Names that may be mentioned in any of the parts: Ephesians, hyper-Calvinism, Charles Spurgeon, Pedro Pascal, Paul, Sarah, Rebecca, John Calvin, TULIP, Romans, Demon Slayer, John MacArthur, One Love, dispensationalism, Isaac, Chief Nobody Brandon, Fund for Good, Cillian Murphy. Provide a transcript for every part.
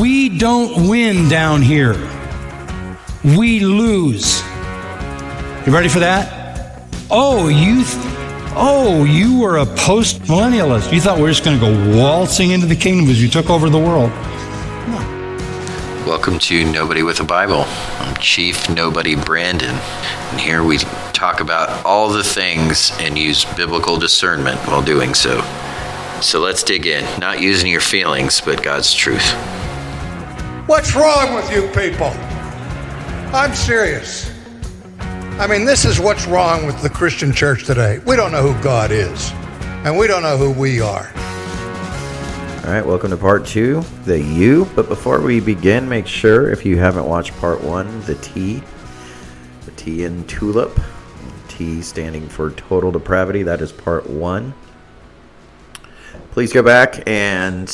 We don't win down here. We lose. You ready for that? Oh, you were a post-millennialist. You thought we were just going to go waltzing into the kingdom as you took over the world. No. Welcome to Nobody with a Bible. I'm Chief Nobody Brandon. And here we talk about all the things and use biblical discernment while doing so. So let's dig in. Not using your feelings, but God's truth. What's wrong with you people? I'm serious. I mean, this is what's wrong with the Christian church today. We don't know who God is, and we don't know who we are. All right, welcome to part two, the U. But before we begin, make sure, if you haven't watched part one, the T. The T in TULIP. T standing for total depravity. That is part one. Please go back and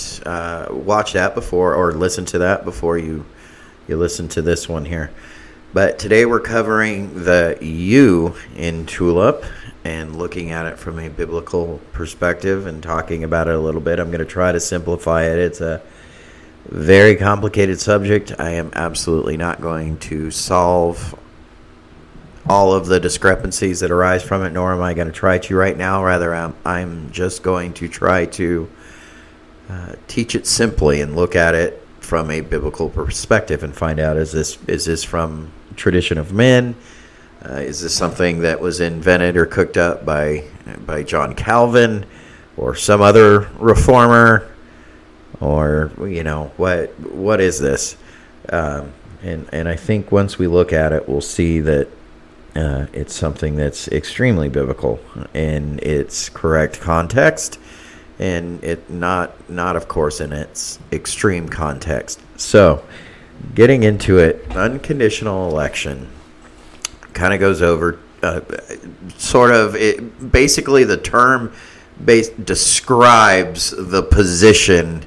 watch that before, or listen to that before you listen to this one here. But today we're covering the U in TULIP and looking at it from a biblical perspective and talking about it a little bit. I'm going to try to simplify it. It's a very complicated subject. I am absolutely not going to solve all of the discrepancies that arise from it, nor am I going to try to right now. Rather, I'm just going to try to teach it simply and look at it from a biblical perspective and find out, is this from tradition of men? Is this something that was invented or cooked up by John Calvin or some other reformer? Or, you know, what is this? And I think once we look at it, we'll see that it's something that's extremely biblical in its correct context, and it not of course in its extreme context. So, getting into it, unconditional election kind of goes over basically the term describes the position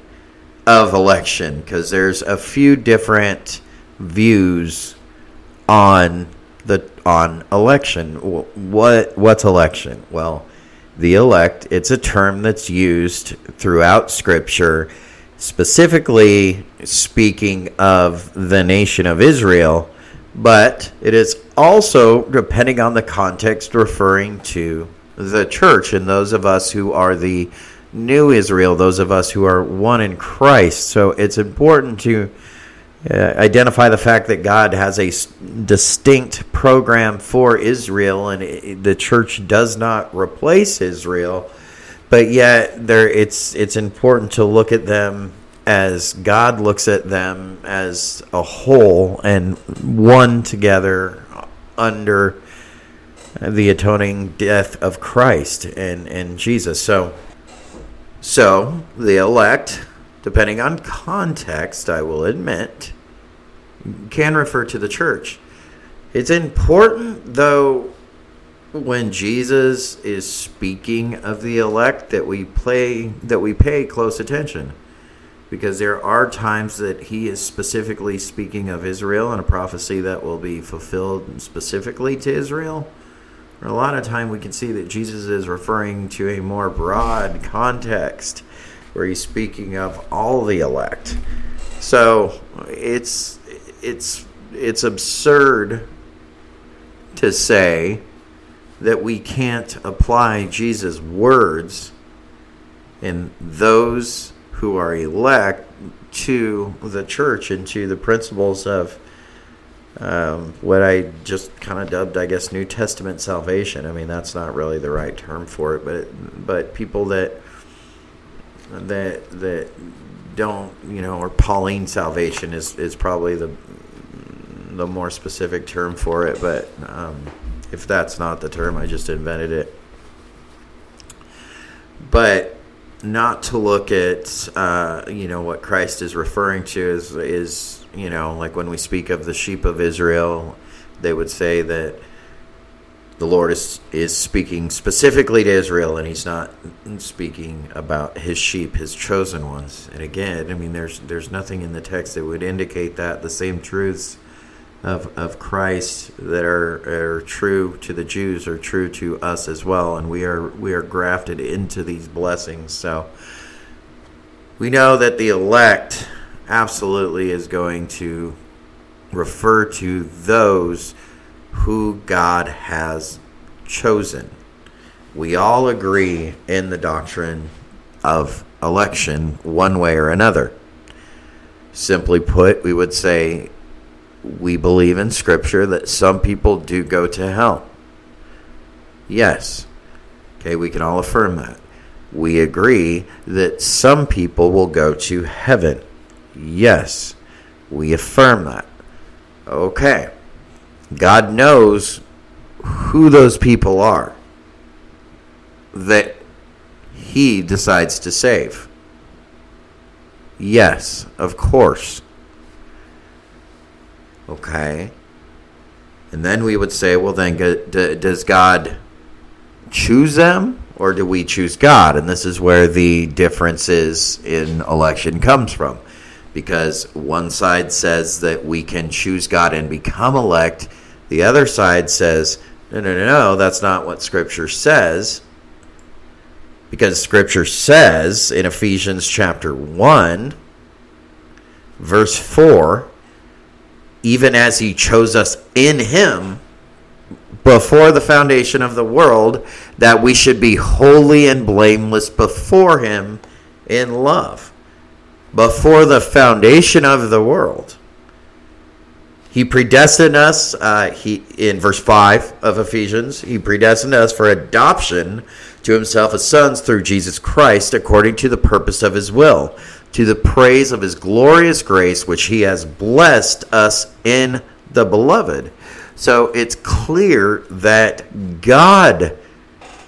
of election, because there's a few different views on election. What's election? Well, the elect, it's a term that's used throughout Scripture, specifically speaking of the nation of Israel, but it is also, depending on the context, referring to the church and those of us who are the new Israel, those of us who are one in Christ. So it's important to identify the fact that God has a distinct program for Israel, and the church does not replace Israel, but yet it's important to look at them as God looks at them as a whole and one together under the atoning death of Christ and Jesus. So the elect, depending on context, I will admit, can refer to the church. It's important, though, when Jesus is speaking of the elect, that we pay close attention, because there are times that he is specifically speaking of Israel and a prophecy that will be fulfilled specifically to Israel. A lot of time we can see that Jesus is referring to a more broad context, where he's speaking of all the elect. So it's absurd to say that we can't apply Jesus' words in those who are elect to the church and to the principles of what I just kind of dubbed, I guess, New Testament salvation. I mean, that's not really the right term for it, but people that don't, you know, or Pauline salvation is probably the more specific term for it, but if that's not the term, I just invented it. But not to look at what Christ is referring to is, you know, like when we speak of the sheep of Israel, they would say that the Lord is speaking specifically to Israel, and he's not speaking about his sheep, his chosen ones. And again, I mean, there's nothing in the text that would indicate that. The same truths of Christ that are true to the Jews are true to us as well, and we are grafted into these blessings. So we know that the elect absolutely is going to refer to those who God has chosen. We all agree in the doctrine of election one way or another. Simply put, we would say we believe in Scripture that some people do go to hell. Yes. Okay, we can all affirm that. We agree that some people will go to heaven. Yes, we affirm that. Okay. God knows who those people are that he decides to save. Yes, of course. Okay. And then we would say, well, then does God choose them, or do we choose God? And this is where the differences in election comes from. Because one side says that we can choose God and become elect. The other side says, no, that's not what Scripture says. Because Scripture says in Ephesians chapter 1, verse 4, even as he chose us in him before the foundation of the world, that we should be holy and blameless before him in love. Before the foundation of the world, he predestined us, in verse 5 of Ephesians, he predestined us for adoption to himself as sons through Jesus Christ, according to the purpose of his will, to the praise of his glorious grace, which he has blessed us in the beloved. So it's clear that God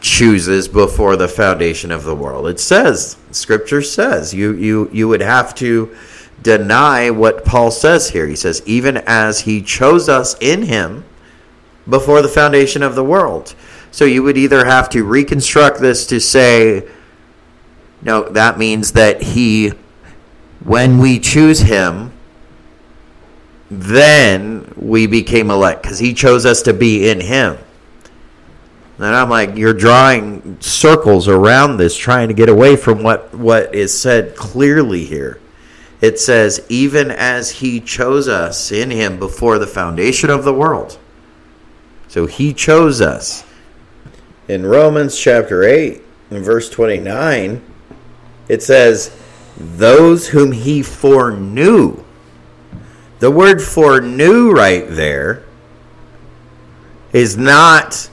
chooses before the foundation of the world. It says, Scripture says, you would have to deny what Paul says here. He says, even as he chose us in him before the foundation of the world. So you would either have to reconstruct this to say, no, that means that he, when we choose him, then we became elect, because he chose us to be in him. And I'm like, you're drawing circles around this, trying to get away from what is said clearly here. It says, even as he chose us in him before the foundation of the world. So he chose us. In Romans chapter 8, in verse 29, it says, those whom he foreknew. The word foreknew right there is not...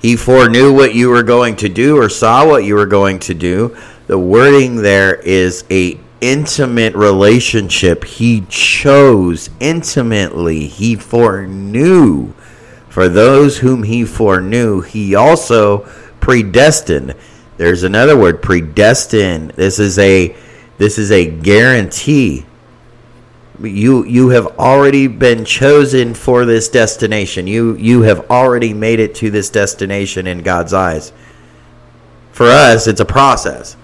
he foreknew what you were going to do or saw what you were going to do. The wording there is a intimate relationship. He chose intimately. He foreknew. For those whom he foreknew, he also predestined. There's another word, predestined. This is a guarantee. You have already been chosen for this destination. You have already made it to this destination in God's eyes. For us, it's a process.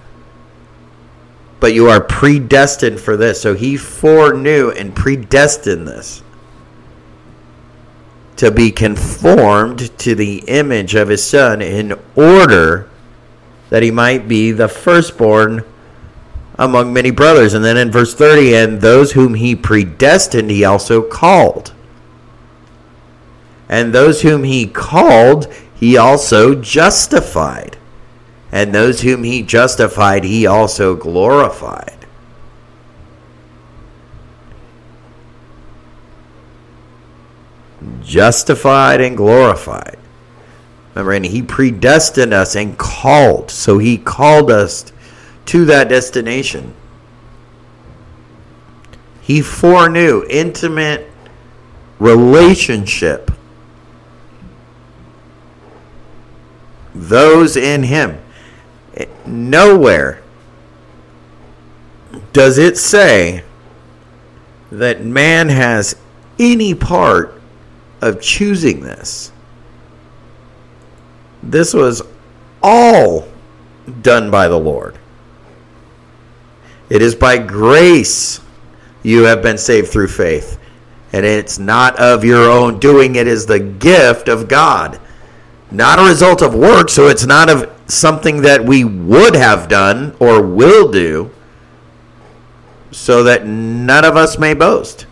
But you are predestined for this. So he foreknew and predestined this to be conformed to the image of his Son, in order that he might be the firstborn among many brothers. And then in verse 30, and those whom he predestined, he also called. And those whom he called, he also justified. And those whom he justified, he also glorified. Justified and glorified. Remember, and he predestined us and called. So he called us to that destination. He foreknew, intimate relationship. Those in him. Nowhere does it say that man has any part of choosing this. This was all done by the Lord. It is by grace you have been saved through faith. And it's not of your own doing. It is the gift of God. Not a result of work, so it's not of something that we would have done or will do. so that none of us may boast.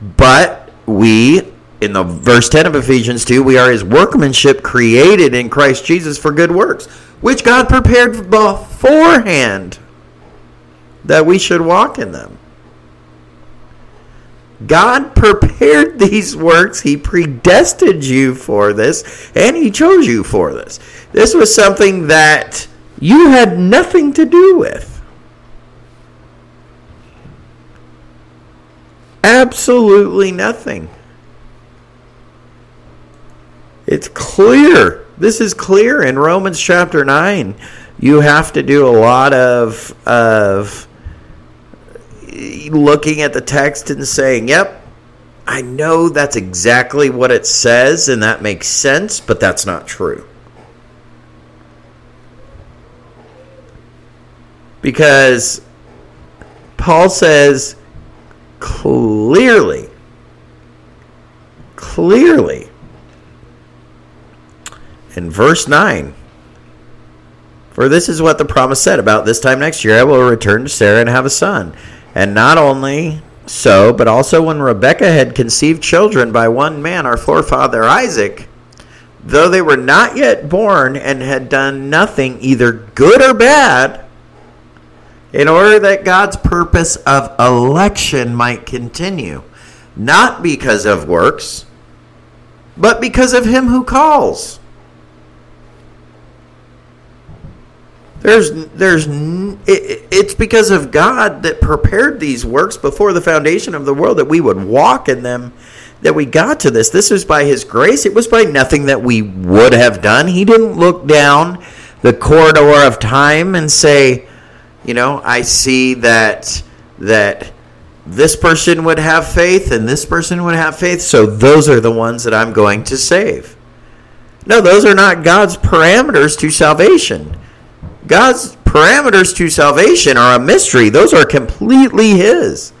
But we, in the verse 10 of Ephesians 2, we are his workmanship created in Christ Jesus for good works, which God prepared beforehand that we should walk in them. God prepared these works. He predestined you for this, and he chose you for this. This was something that you had nothing to do with. Absolutely nothing. It's clear. This is clear in Romans chapter 9. You have to do a lot of looking at the text and saying, yep, I know that's exactly what it says and that makes sense, but that's not true. Because Paul says clearly in verse 9, for this is what the promise said, about this time next year I will return to Sarah and have a son. And not only so, but also when Rebecca had conceived children by one man, our forefather Isaac, though they were not yet born and had done nothing either good or bad, in order that God's purpose of election might continue, not because of works, but because of him who calls. It's because of God that prepared these works before the foundation of the world that we would walk in them, that we got to this. This was by his grace. It was by nothing that we would have done. He didn't look down the corridor of time and say, you know, I see that this person would have faith and this person would have faith, so those are the ones that I'm going to save. No, those are not God's parameters to salvation. God's parameters to salvation are a mystery. Those are completely his.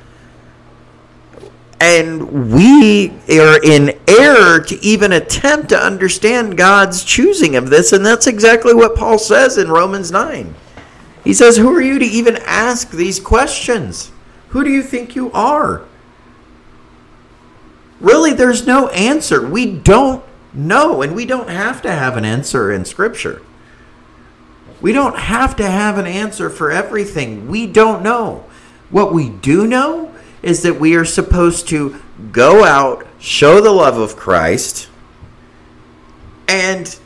And we are in error to even attempt to understand God's choosing of this, and that's exactly what Paul says in Romans 9. He says, who are you to even ask these questions? Who do you think you are? Really, there's no answer. We don't know, and we don't have to have an answer in Scripture. We don't have to have an answer for everything. We don't know. What we do know is that we are supposed to go out, show the love of Christ, and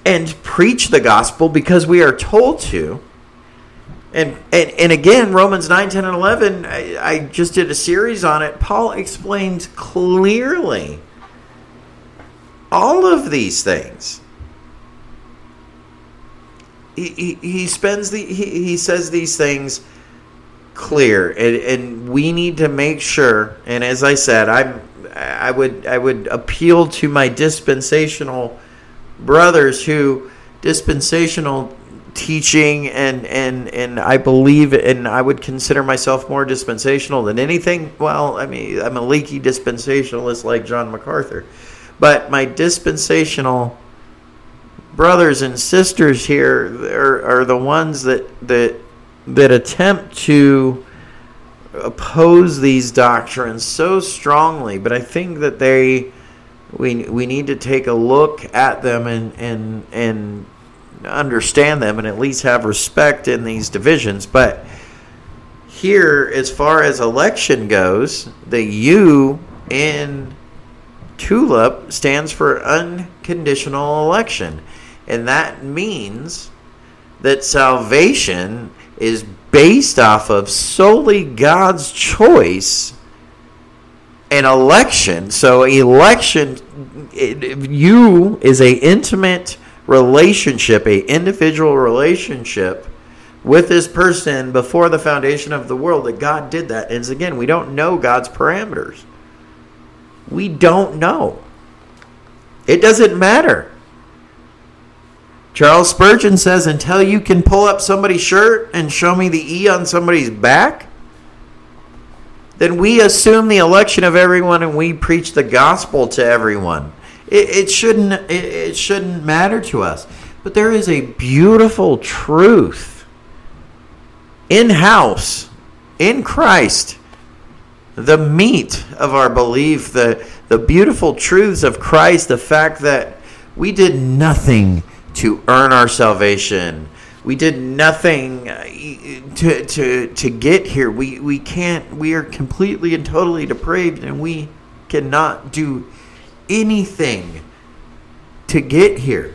preach the gospel because we are told to. And again, Romans 9, 10, and 11, I just did a series on it. Paul explains clearly all of these things. He says these things clear, and we need to make sure. And as I said, I would appeal to my dispensational brothers who dispensational teaching and I believe, and I would consider myself more dispensational than anything. Well, I mean, I'm a leaky dispensationalist like John MacArthur, but my dispensational brothers and sisters here are the ones that attempt to oppose these doctrines so strongly, but I think that we need to take a look at them and understand them and at least have respect in these divisions. But here, as far as election goes, the U in TULIP stands for unconditional election. And that means that salvation is based off of solely God's choice and election. So election, you is a intimate relationship, a individual relationship with this person before the foundation of the world, that God did that. And again, we don't know God's parameters. We don't know. It doesn't matter. Charles Spurgeon says, until you can pull up somebody's shirt and show me the E on somebody's back, then we assume the election of everyone and we preach the gospel to everyone. It shouldn't matter to us. But there is a beautiful truth in house, in Christ, the meat of our belief, the beautiful truths of Christ, the fact that we did nothing to earn our salvation. We did nothing to get here. We can't. We are completely and totally depraved, and we cannot do anything to get here.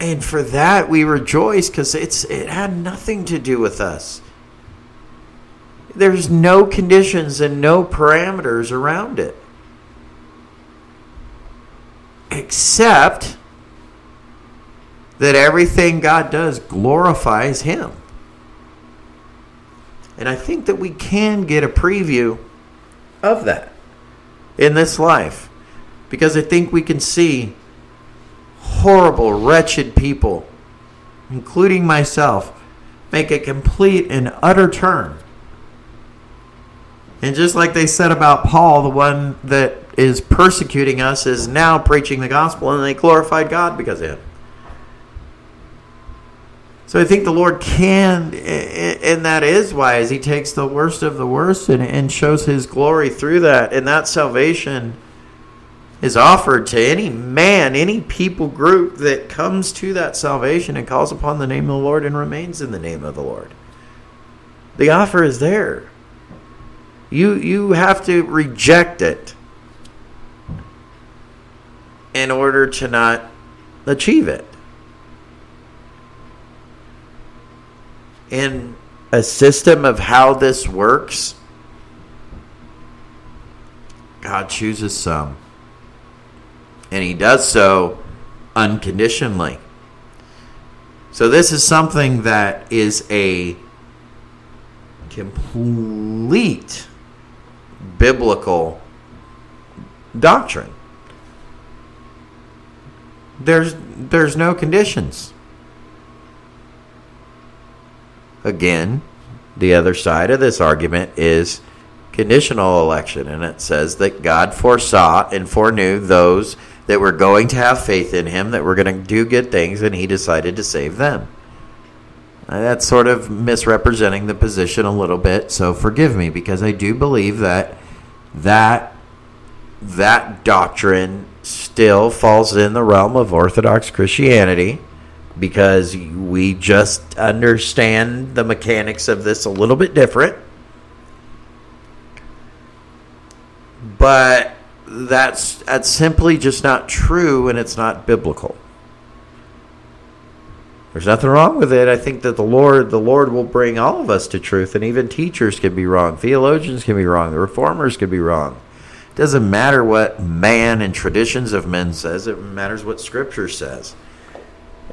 And for that we rejoice, because it had nothing to do with us. There's no conditions and no parameters around it, except that everything God does glorifies Him. And I think that we can get a preview of that in this life, because I think we can see horrible, wretched people, including myself, make a complete and utter turn. And just like they said about Paul, the one that is persecuting us is now preaching the gospel, and they glorified God because of him. So I think the Lord can, and that is why, as He takes the worst of the worst and shows His glory through that, and that salvation is offered to any man, any people group that comes to that salvation and calls upon the name of the Lord and remains in the name of the Lord. The offer is there. You have to reject it in order to not achieve it. In a system of how this works, God chooses some, and He does so unconditionally. So this is something that is a complete biblical doctrine. There's no conditions. Again, the other side of this argument is conditional election, and it says that God foresaw and foreknew those that were going to have faith in Him, that were going to do good things, and He decided to save them. That's sort of misrepresenting the position a little bit, so forgive me, because I do believe that doctrine still falls in the realm of Orthodox Christianity, because we just understand the mechanics of this a little bit different. But that's simply just not true, and it's not biblical. There's nothing wrong with it. I think that the Lord will bring all of us to truth, and even teachers can be wrong. Theologians can be wrong. The reformers can be wrong. It doesn't matter what man and traditions of men says. It matters what Scripture says.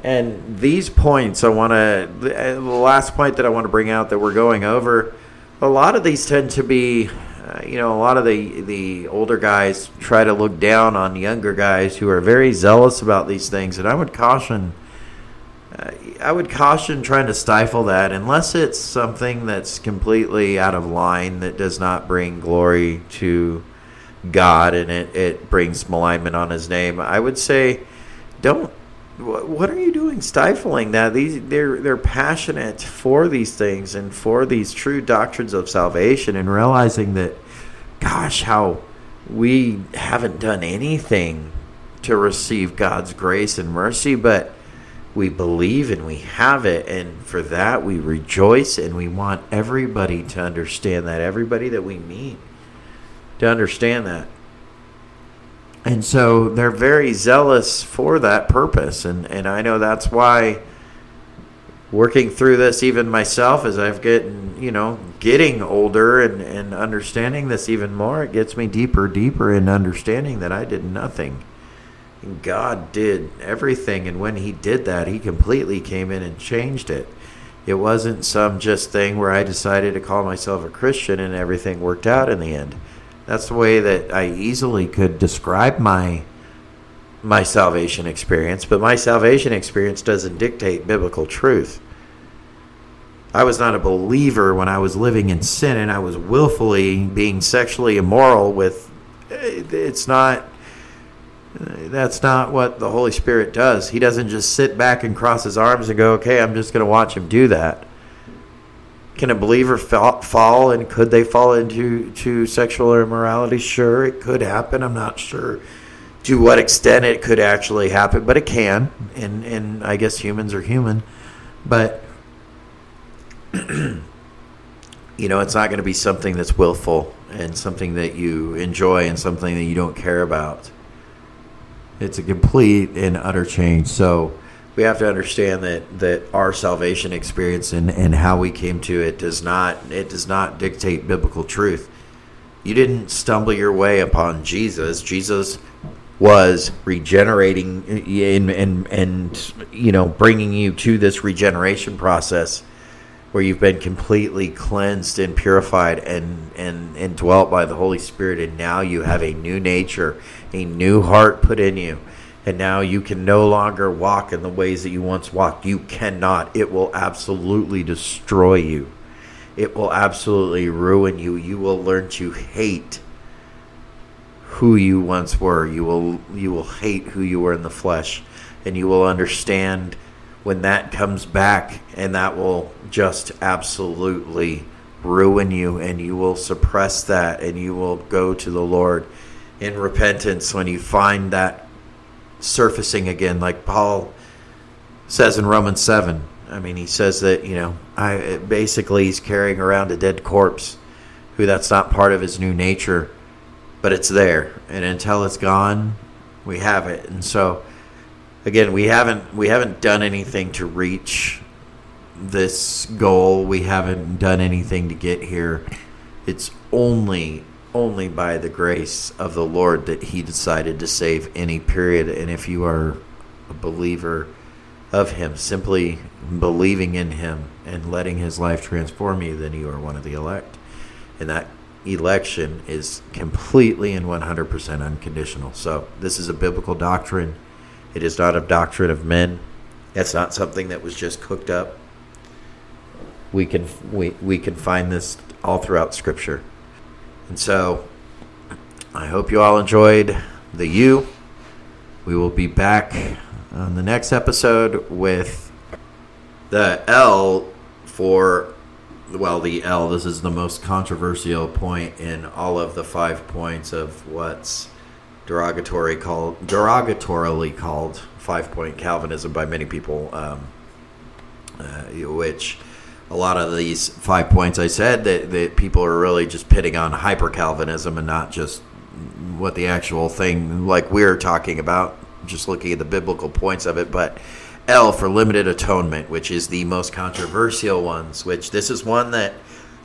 And these points, the last point that I want to bring out that we're going over, a lot of these tend to be, a lot of the older guys try to look down on younger guys who are very zealous about these things. And I would caution trying to stifle that unless it's something that's completely out of line, that does not bring glory to God, and it brings malignment on His name. I would say don't. What are you doing stifling that? They're passionate for these things and for these true doctrines of salvation, and realizing that, gosh, how we haven't done anything to receive God's grace and mercy, but we believe and we have it, and for that we rejoice, and we want everybody to understand that, everybody that we meet to understand that. And so they're very zealous for that purpose. And I know that's why, working through this even myself as I've getting older and understanding this even more, it gets me deeper in understanding that I did nothing. And God did everything. And when He did that, He completely came in and changed it. It wasn't some just thing where I decided to call myself a Christian and everything worked out in the end. That's the way that I easily could describe my salvation experience, but my salvation experience doesn't dictate biblical truth. I was not a believer when I was living in sin, and I was willfully being sexually immoral with. That's not what the Holy Spirit does. He doesn't just sit back and cross His arms and go, okay, I'm just going to watch him do that. Can a believer fall, and could they fall into sexual immorality? Sure, it could happen. I'm not sure to what extent it could actually happen, but it can. And I guess humans are human. But, you know, it's not going to be something that's willful and something that you enjoy and something that you don't care about. It's a complete and utter change. So we have to understand that our salvation experience and how we came to it does not dictate biblical truth. You didn't stumble your way upon Jesus. Jesus was regenerating and you know, bringing you to this regeneration process where you've been completely cleansed and purified and dwelt by the Holy Spirit, and now you have a new nature, a new heart put in you. And now you can no longer walk in the ways that you once walked. You cannot. It will absolutely destroy you. It will absolutely ruin you. You will learn to hate who you once were. You will hate who you were in the flesh. And you will understand when that comes back, and that will just absolutely ruin you. And you will suppress that, and you will go to the Lord in repentance when you find that surfacing again, like Paul says in Romans 7. I mean, he says that, you know, basically he's carrying around a dead corpse, who that's not part of his new nature, but it's there, and until it's gone, we have it. And so, again, we haven't done anything to reach this goal. We haven't done anything to get here. It's only by the grace of the Lord that he decided to save any period. And if you are a believer of him, simply believing in him and letting his life transform you, then you are one of the elect. And that election is completely and 100% unconditional. So this is a biblical doctrine. It is not a doctrine of men. It's not something that was just cooked up. We can find this all throughout Scripture. And so, I hope you all enjoyed the U. We will be back on the next episode with the L for, well, the L. This is the most controversial point in all of the 5 points of what's derogatorily called 5-point Calvinism by many people, which... a lot of these 5 points I said that people are really just pitting on hyper-Calvinism and not just what the actual thing, like we're talking about, just looking at the biblical points of it. But L for limited atonement, which is the most controversial ones, which this is one that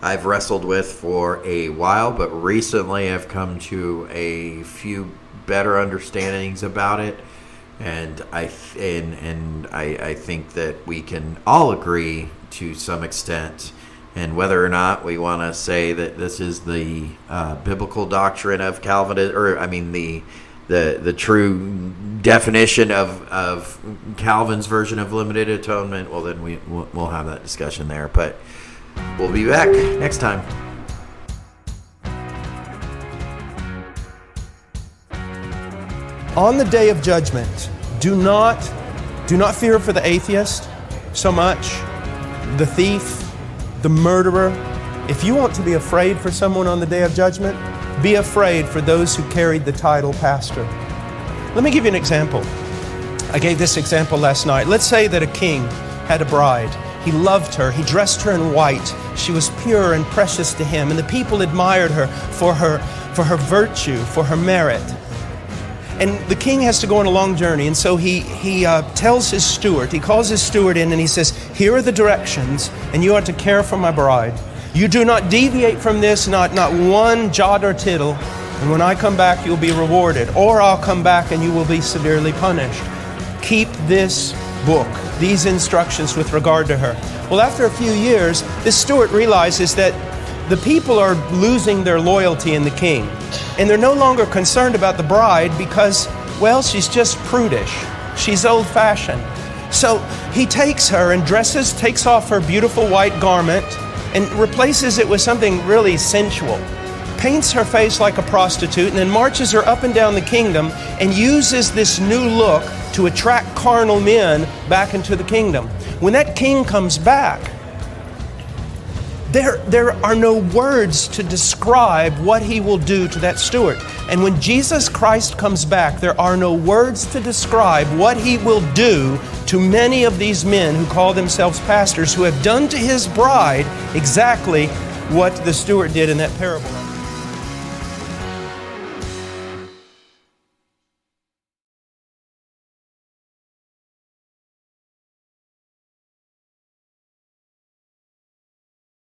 I've wrestled with for a while, but recently I've come to a few better understandings about it. And I think that we can all agree to some extent, and whether or not we want to say that this is the biblical doctrine of Calvinism, or I mean the true definition of Calvin's version of limited atonement, well then we'll have that discussion there. But we'll be back next time. On the day of judgment, do not fear for the atheist so much, the thief, the murderer. If you want to be afraid for someone on the day of judgment, be afraid for those who carried the title pastor. Let me give you an example. I gave this example last night. Let's say that a king had a bride. He loved her. He dressed her in white. She was pure and precious to him, and the people admired her for her virtue, for her merit. And the king has to go on a long journey, and so he tells his steward, he calls his steward in and he says, here are the directions, and you are to care for my bride. You do not deviate from this, not one jot or tittle, and when I come back, you'll be rewarded, or I'll come back and you will be severely punished. Keep this book, these instructions with regard to her. Well, after a few years, this steward realizes that the people are losing their loyalty in the king. And they're no longer concerned about the bride because, well, she's just prudish. She's old-fashioned. So he takes her and takes off her beautiful white garment and replaces it with something really sensual, paints her face like a prostitute, and then marches her up and down the kingdom and uses this new look to attract carnal men back into the kingdom. When that king comes back, There are no words to describe what he will do to that steward. And when Jesus Christ comes back, there are no words to describe what he will do to many of these men who call themselves pastors, who have done to his bride exactly what the steward did in that parable.